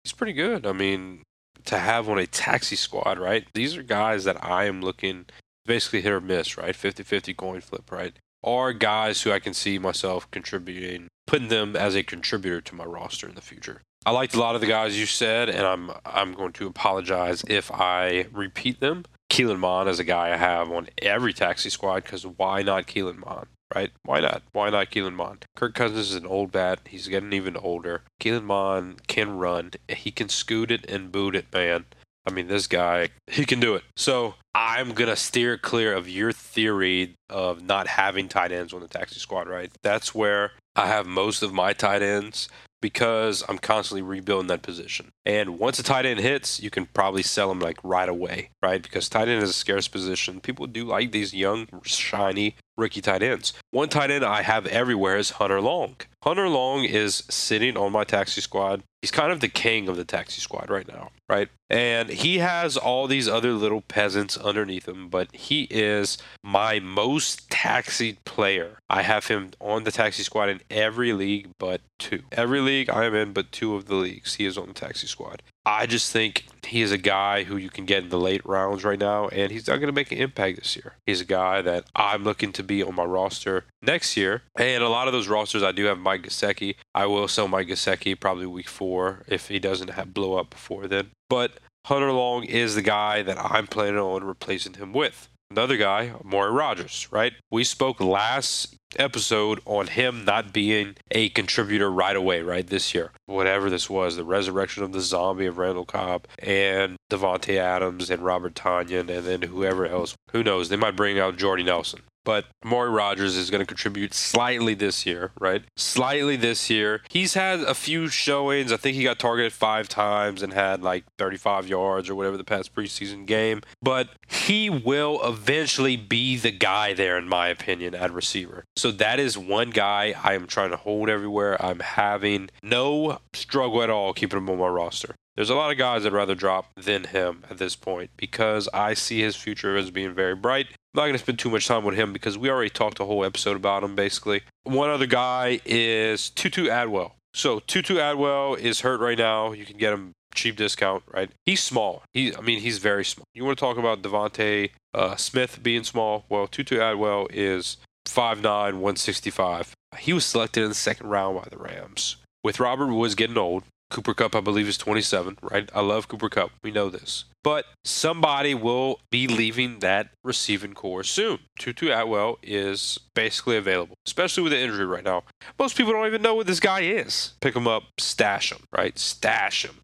he's pretty good. I mean, to have on a taxi squad, right? These are guys that I am looking basically hit or miss, right? 50-50 coin flip, right? Are guys who I can see myself contributing, putting them as a contributor to my roster in the future. I liked a lot of the guys you said, and I'm going to apologize if I repeat them. Kellen Mond is a guy I have on every taxi squad because why not Kellen Mond, right? Why not? Why not Kellen Mond? Kirk Cousins is an old bat. He's getting even older. Kellen Mond can run. He can scoot it and boot it, man. I mean, this guy, he can do it. So I'm going to steer clear of your theory of not having tight ends on the taxi squad, right? That's where I have most of my tight ends because I'm constantly rebuilding that position. And once a tight end hits, you can probably sell them like right away, right? Because tight end is a scarce position. People do like these young, shiny rookie tight ends. One tight end I have everywhere is Hunter Long. Hunter Long is sitting on my taxi squad. He's kind of the king of the taxi squad right now, right? And he has all these other little peasants underneath him, but he is my most taxied player. I have him on the taxi squad in every league but two. Every league I am in but two of the leagues, he is on the taxi squad. I just think he is a guy who you can get in the late rounds right now, and he's not going to make an impact this year. He's a guy that I'm looking to be on my roster next year, and a lot of those rosters I do have Mike Gesicki. I will sell Mike Gesicki probably week 4 if he doesn't blow up before then. But Hunter Long is the guy that I'm planning on replacing him with. Another guy, Amari Rodgers, right? We spoke last episode on him not being a contributor right away, right? This year, whatever this was, the resurrection of the zombie of Randall Cobb and Devontae Adams and Robert Tonyan and then whoever else. Who knows? They might bring out Jordy Nelson. But Amari Rodgers is going to contribute slightly this year, right? Slightly this year. He's had a few showings. I think he got targeted 5 times and had like 35 yards or whatever the past preseason game. But he will eventually be the guy there, in my opinion, at receiver. So that is one guy I am trying to hold everywhere. I'm having no struggle at all keeping him on my roster. There's a lot of guys I'd rather drop than him at this point because I see his future as being very bright. I'm not going to spend too much time with him because we already talked a whole episode about him, basically. One other guy is Tutu Atwell. So Tutu Atwell is hurt right now. You can get him cheap discount, right? He's small. He's very small. You want to talk about DeVonta Smith being small? Well, Tutu Atwell is 5'9", 165. He was selected in the 2nd round by the Rams. With Robert Woods getting old, Cooper Kupp, I believe, is 27, right? I love Cooper Kupp. We know this. But somebody will be leaving that receiving core soon. Tutu Atwell is basically available, especially with the injury right now. Most people don't even know what this guy is. Pick him up, stash him, right? Stash him.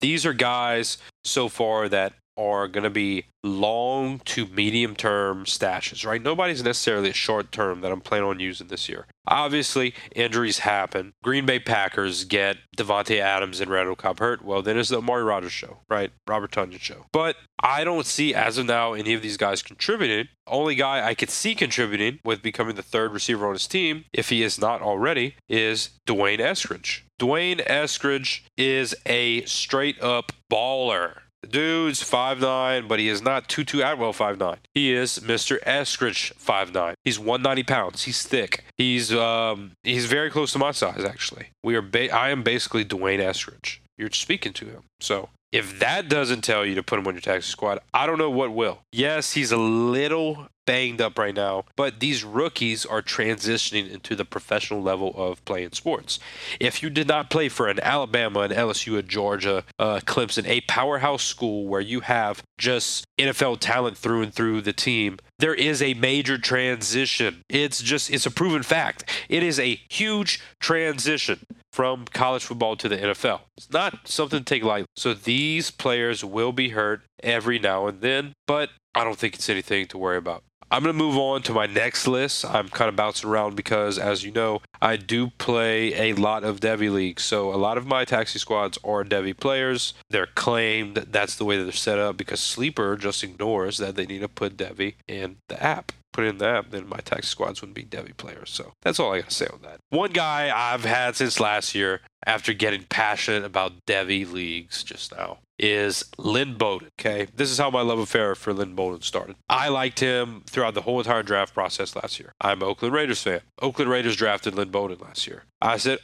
These are guys so far that are going to be long to medium term stashes, right? Nobody's necessarily a short term that I'm planning on using this year. Obviously, injuries happen. Green Bay Packers get Devontae Adams and Randall Cobb hurt. Well, then it's the Amari Rodgers show, right? Robert Tonyan show. But I don't see as of now any of these guys contributing. Only guy I could see contributing with becoming the 3rd receiver on his team, if he is not already, is Dwayne Eskridge. Dwayne Eskridge is a straight up baller. Dude's 5'9", but he is not Tutu Atwell 5'9". He is Mr. Eskridge 5'9". He's 190 pounds. He's thick. He's very close to my size, actually. I am basically Dwayne Eskridge. You're speaking to him. So if that doesn't tell you to put him on your taxi squad, I don't know what will. Yes, he's a little banged up right now, but these rookies are transitioning into the professional level of playing sports. If you did not play for an Alabama, an LSU, a Georgia, Clemson, a powerhouse school where you have just NFL talent through and through the team, there is a major transition. It's a proven fact. It is a huge transition from college football to the NFL. It's not something to take lightly. So these players will be hurt every now and then, but I don't think it's anything to worry about. I'm going to move on to my next list. I'm kind of bouncing around because, as you know, I do play a lot of Devy leagues. So a lot of my taxi squads are Devy players. They're claimed. That's the way that they're set up because Sleeper just ignores that they need to put Devy in the app. Put in the app, then my taxi squads wouldn't be Devy players. So that's all I got to say on that. One guy I've had since last year, after getting passionate about Devy leagues just now, is Lynn Bowden. Okay, this is how my love affair for Lynn Bowden started. I liked him throughout the whole entire draft process last year. I'm an Oakland Raiders fan. Oakland Raiders drafted Lynn Bowden last year. I said,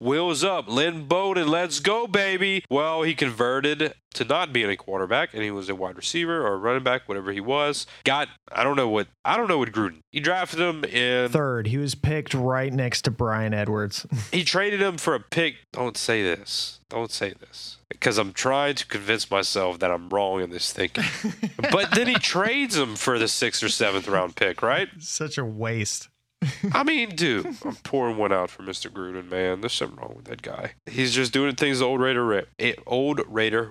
Will's up. Lynn Bowden, let's go, baby. Well, he converted to not being a quarterback, and he was a wide receiver or running back, whatever he was. I don't know what Gruden. He drafted him in 3rd. He was picked right next to Brian Edwards. He traded him for a pick. Don't say this. Because I'm trying to convince myself that I'm wrong in this thinking. But then he trades him for the 6th or 7th round pick, right? Such a waste. I mean, dude, I'm pouring one out for Mr. Gruden, man. There's something wrong with that guy. He's just doing things the old Raider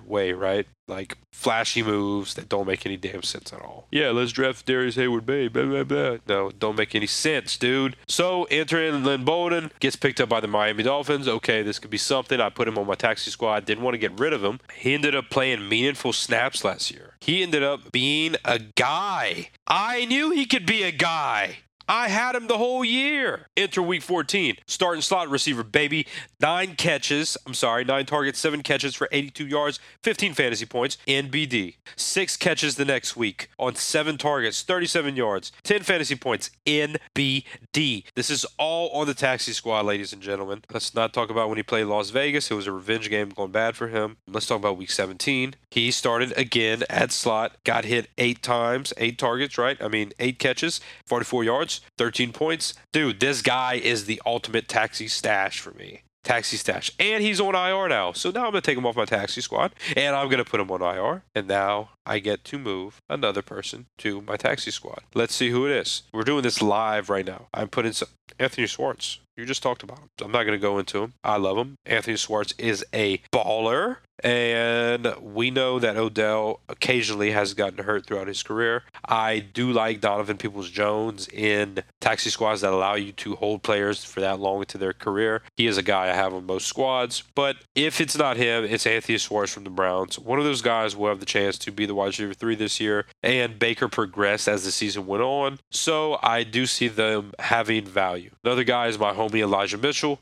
way, right? Like flashy moves that don't make any damn sense at all. Yeah, let's draft Darius Hayward Bay, blah, blah, blah. No, don't make any sense, dude. So entering Lynn Bowden, gets picked up by the Miami Dolphins. Okay, this could be something. I put him on my taxi squad. Didn't want to get rid of him. He ended up playing meaningful snaps last year. He ended up being a guy. I knew he could be a guy. I had him the whole year. Enter week 14. Start and slot receiver, baby. 9 targets, 7 catches for 82 yards, 15 fantasy points. NBD. 6 catches the next week on 7 targets, 37 yards, 10 fantasy points. NBD. This is all on the taxi squad, ladies and gentlemen. Let's not talk about when he played Las Vegas. It was a revenge game going bad for him. Let's talk about week 17. He started again at slot, got hit 8 times, 8 targets, right? 8 catches, 44 yards, 13 points. Dude, this guy is the ultimate taxi stash for me. Taxi stash. And he's on IR now. So now I'm going to take him off my taxi squad and I'm going to put him on IR. And now I get to move another person to my taxi squad. Let's see who it is. We're doing this live right now. I'm putting Anthony Schwartz. You just talked about him. So I'm not going to go into him. I love him. Anthony Schwartz is a baller. And we know that Odell occasionally has gotten hurt throughout his career. I do like Donovan Peoples-Jones in taxi squads that allow you to hold players for that long into their career. He is a guy I have on most squads. But if it's not him, it's Anthony Schwartz from the Browns. One of those guys will have the chance to be the wide receiver 3 this year. And Baker progressed as the season went on. So I do see them having value. Another guy is my homie Elijah Mitchell.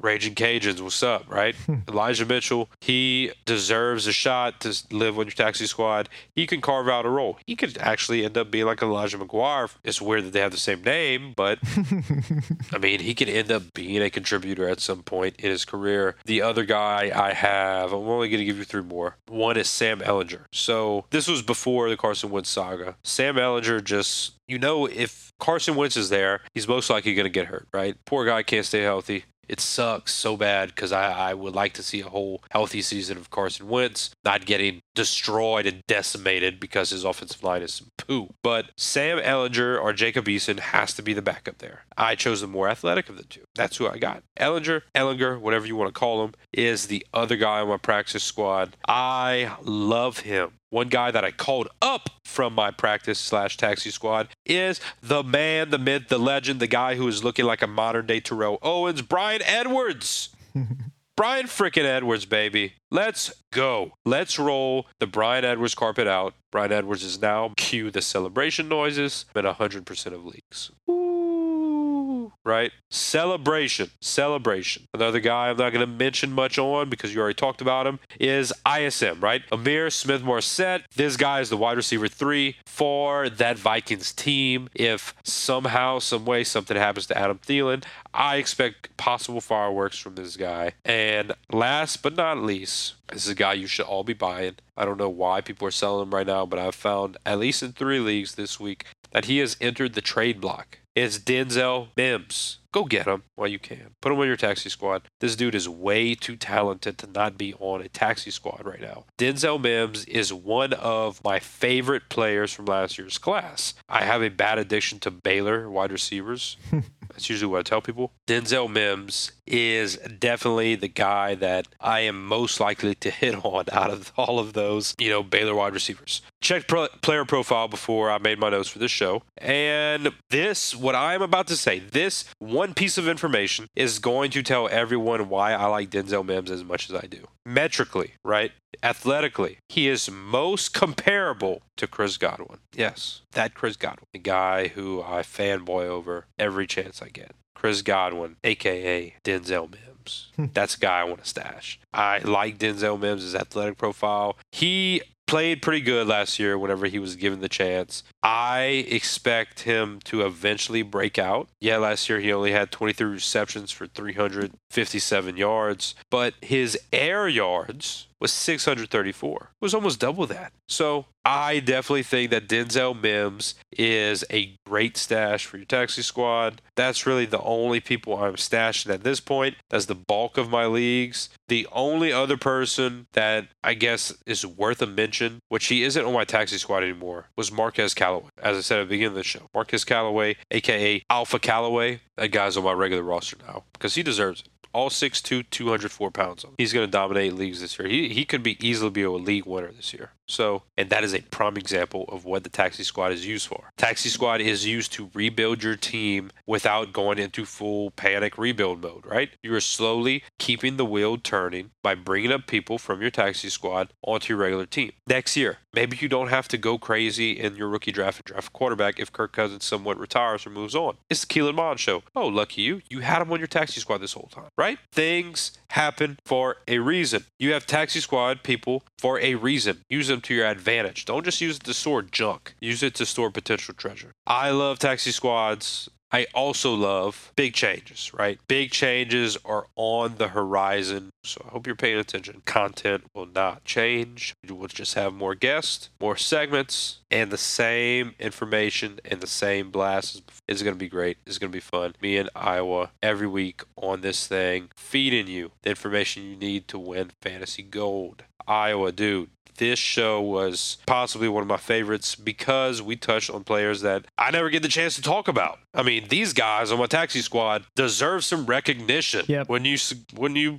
Raging Cajuns, what's up, right? Elijah Mitchell, he deserves a shot to live on your taxi squad. He can carve out a role. He could actually end up being like Elijah McGuire. It's weird that they have the same name, but he could end up being a contributor at some point in his career. The other guy I have, I'm only going to give you 3 more. One is Sam Ehlinger. So this was before the Carson Wentz saga. Sam Ehlinger just... if Carson Wentz is there, he's most likely going to get hurt, right? Poor guy can't stay healthy. It sucks so bad because I would like to see a whole healthy season of Carson Wentz not getting destroyed and decimated because his offensive line is some poo. But Sam Ehlinger or Jacob Eason has to be the backup there. I chose the more athletic of the 2. That's who I got. Ehlinger, whatever you want to call him, is the other guy on my practice squad. I love him. One guy that I called up from my practice/taxi squad is the man, the myth, the legend, the guy who is looking like a modern-day Terrell Owens, Bryan Edwards. Bryan freaking Edwards, baby. Let's go. Let's roll the Bryan Edwards carpet out. Bryan Edwards is now, cue the celebration noises, in 100% of leagues. Right? Celebration. Another guy I'm not going to mention much on because you already talked about him is ISM, right? Amir Smith-Marsette. This guy is the wide receiver 3 for that Vikings team. If somehow, some way, something happens to Adam Thielen, I expect possible fireworks from this guy. And last but not least, this is a guy you should all be buying. I don't know why people are selling him right now, but I've found at least in 3 leagues this week that he has entered the trade block. It's Denzel Mims. Go get him while you can. Put him on your taxi squad. This dude is way too talented to not be on a taxi squad right now. Denzel Mims is one of my favorite players from last year's class. I have a bad addiction to Baylor wide receivers. That's usually what I tell people. Denzel Mims is definitely the guy that I am most likely to hit on out of all of those, Baylor wide receivers. Checked player profile before I made my notes for this show. And this, what I'm about to say, this one piece of information is going to tell everyone why I like Denzel Mims as much as I do. Metrically, right? Athletically, he is most comparable to Chris Godwin. Yes, that Chris Godwin. The guy who I fanboy over every chance I get. Chris Godwin, a.k.a. Denzel Mims. That's a guy I want to stash. I like Denzel Mims' athletic profile. He played pretty good last year whenever he was given the chance. I expect him to eventually break out. Yeah, last year he only had 23 receptions for 357 yards, but his air yards was 634. It was almost double that. So I definitely think that Denzel Mims is a great stash for your taxi squad. That's really the only people I'm stashing at this point. That's the bulk of my leagues. The only other person that I guess is worth a mention, which he isn't on my taxi squad anymore, was Marquez Callaway. As I said at the beginning of the show, Marquez Callaway, a.k.a. Alpha Callaway, that guy's on my regular roster now because he deserves it. All 6'2", 204 pounds. He's going to dominate leagues this year. He could easily be a league winner this year. So, and that is a prime example of what the taxi squad is used for. Taxi squad is used to rebuild your team without going into full panic rebuild mode, right? You are slowly keeping the wheel turning by bringing up people from your taxi squad onto your regular team. Next year, maybe you don't have to go crazy in your rookie draft and draft quarterback if Kirk Cousins somewhat retires or moves on. It's the Kellen Mond show. Oh, lucky you. You had him on your taxi squad this whole time, right? Things happen for a reason. You have taxi squad people for a reason. Use them to your advantage. Don't just use it to store junk. Use it to store potential treasure. I love taxi squads. I also love big changes, right? Big changes are on the horizon, so I hope you're paying attention. Content will not change. We will just have more guests, more segments, and the same information and the same blast. It's going to be great. It's going to be fun. Me and Iowa every week on this thing, feeding you the information you need to win fantasy gold. Iowa, dude. This show was possibly one of my favorites because we touched on players that I never get the chance to talk about. I mean, these guys on my taxi squad deserve some recognition. Yep. Wouldn't you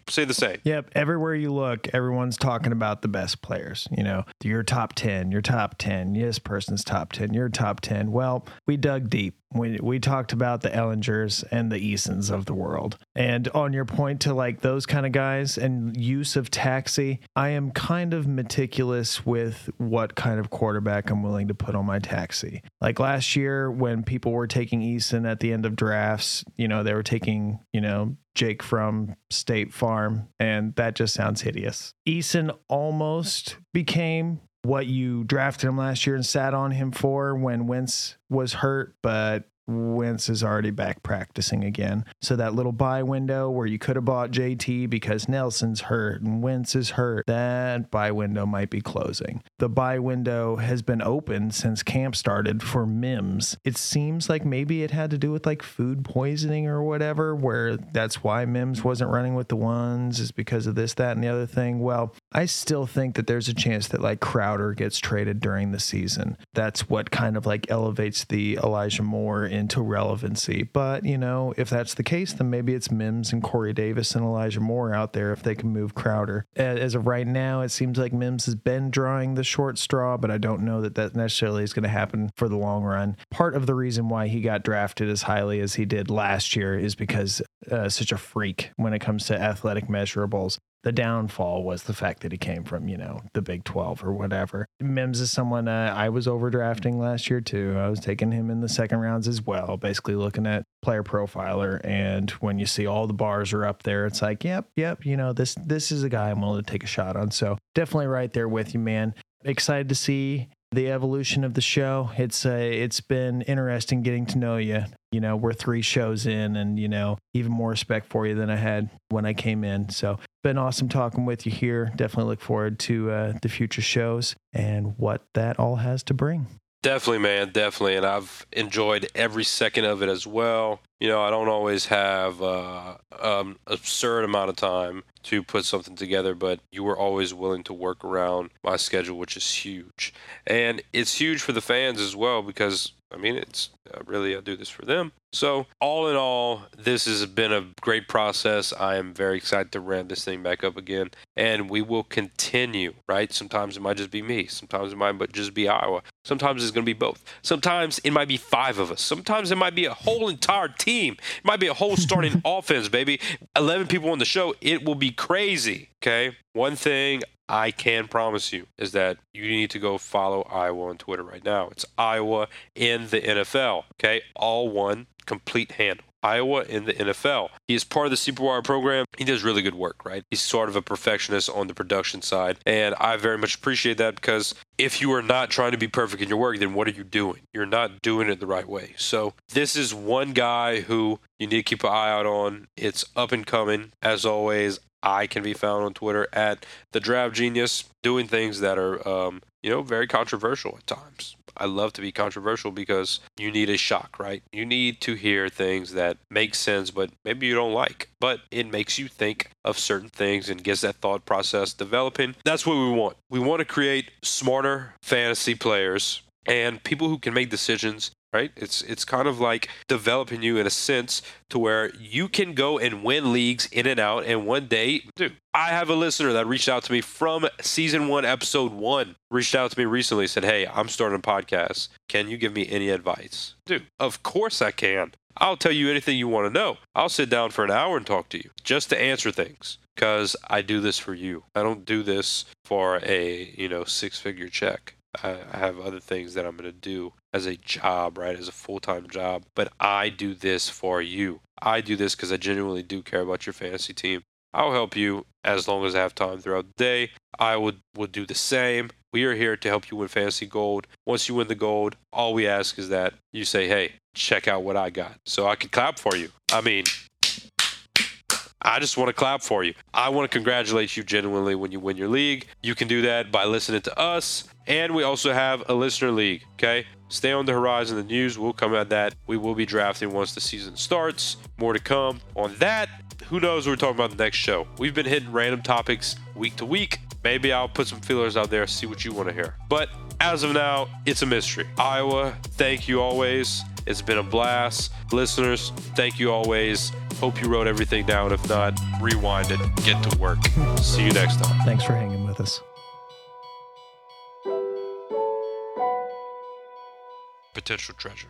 say the same? Yep. Everywhere you look, everyone's talking about the best players. You know, your top 10, your top 10. This person's top 10, your top 10. Well, we dug deep. We talked about the Ellingers and the Easons of the world. And on your point to like those kind of guys and use of taxi, I am kind of meticulous with what kind of quarterback I'm willing to put on my taxi. Like last year when people were taking Eason at the end of drafts, you know, they were taking, you know, Jake from State Farm, and that just sounds hideous. Eason almost became what you drafted him last year and sat on him for when Wentz was hurt, but Wentz is already back practicing again. So that little buy window where you could have bought JT because Nelson's hurt and Wentz is hurt, that buy window might be closing. The buy window has been open since camp started for Mims. It seems like maybe it had to do with like food poisoning or whatever, where that's why Mims wasn't running with the ones is because of this, that, and the other thing. Well, I still think that there's a chance that like Crowder gets traded during the season. That's what kind of like elevates the Elijah Moore into relevancy. But, you know, if that's the case, then maybe it's Mims and Corey Davis and Elijah Moore out there if they can move Crowder. As of right now, it seems like Mims has been drawing the short straw, but I don't know that that necessarily is going to happen for the long run. Part of the reason why he got drafted as highly as he did last year is because such a freak when it comes to athletic measurables. The downfall was the fact that he came from, you know, the Big 12 or whatever. Mims is someone I was overdrafting last year, too. I was taking him in the second rounds as well, basically looking at player profiler. And when you see all the bars are up there, it's like, yep, you know, this is a guy I'm willing to take a shot on. So definitely right there with you, man. Excited to see the evolution of the show. It's been interesting getting to know you. You know, we're 3 shows in and, you know, even more respect for you than I had when I came in. So been awesome talking with you here. Definitely look forward to the future shows and what that all has to bring. Definitely, man. Definitely. And I've enjoyed every second of it as well. You know, I don't always have absurd amount of time to put something together, but you were always willing to work around my schedule, which is huge. And it's huge for the fans as well because, I mean, I do this for them. So all in all, this has been a great process. I am very excited to ramp this thing back up again, and we will continue, right? Sometimes it might just be me. Sometimes it might just be Iowa. Sometimes it's going to be both. Sometimes it might be 5 of us. Sometimes it might be a whole entire team. It might be a whole starting offense, baby. 11 people on the show. It will be crazy, okay? One thing I can promise you is that you need to go follow Iowa on Twitter right now. It's Iowa in the NFL, okay? All one complete handle. Iowa in the NFL. He is part of the Super Wire program. He does really good work, right? He's sort of a perfectionist on the production side, and I very much appreciate that because if you are not trying to be perfect in your work, then what are you doing? You're not doing it the right way. So this is one guy who you need to keep an eye out on. It's up and coming. As always, I can be found on Twitter at The Draft Genius, doing things that are, you know, very controversial at times. I love to be controversial because you need a shock, right? You need to hear things that make sense, but maybe you don't like, but it makes you think of certain things and gets that thought process developing. That's what we want. We want to create smarter fantasy players and people who can make decisions right? It's kind of like developing you in a sense to where you can go and win leagues in and out. And one day, dude, I have a listener that reached out to me from season 1, episode 1, reached out to me recently, said, hey, I'm starting a podcast. Can you give me any advice? Dude, of course I can. I'll tell you anything you want to know. I'll sit down for an hour and talk to you just to answer things because I do this for you. I don't do this for a, you know, 6-figure check. I have other things that I'm going to do as a job, right? As a full-time job. But I do this for you. I do this because I genuinely do care about your fantasy team. I'll help you as long as I have time throughout the day. I will do the same. We are here to help you win fantasy gold. Once you win the gold, all we ask is that you say, hey, check out what I got. So I can clap for you. I mean, I just want to clap for you. I want to congratulate you genuinely when you win your league. You can do that by listening to us. And we also have a listener league, okay? Stay on the horizon of the news. We'll come at that. We will be drafting once the season starts. More to come on that. Who knows what we're talking about in the next show. We've been hitting random topics week to week. Maybe I'll put some feelers out there, see what you want to hear. But as of now, it's a mystery. Iowa, thank you always. It's been a blast. Listeners, thank you always. Hope you wrote everything down. If not, rewind it. Get to work. See you next time. Thanks for hanging with us. Potential treasure.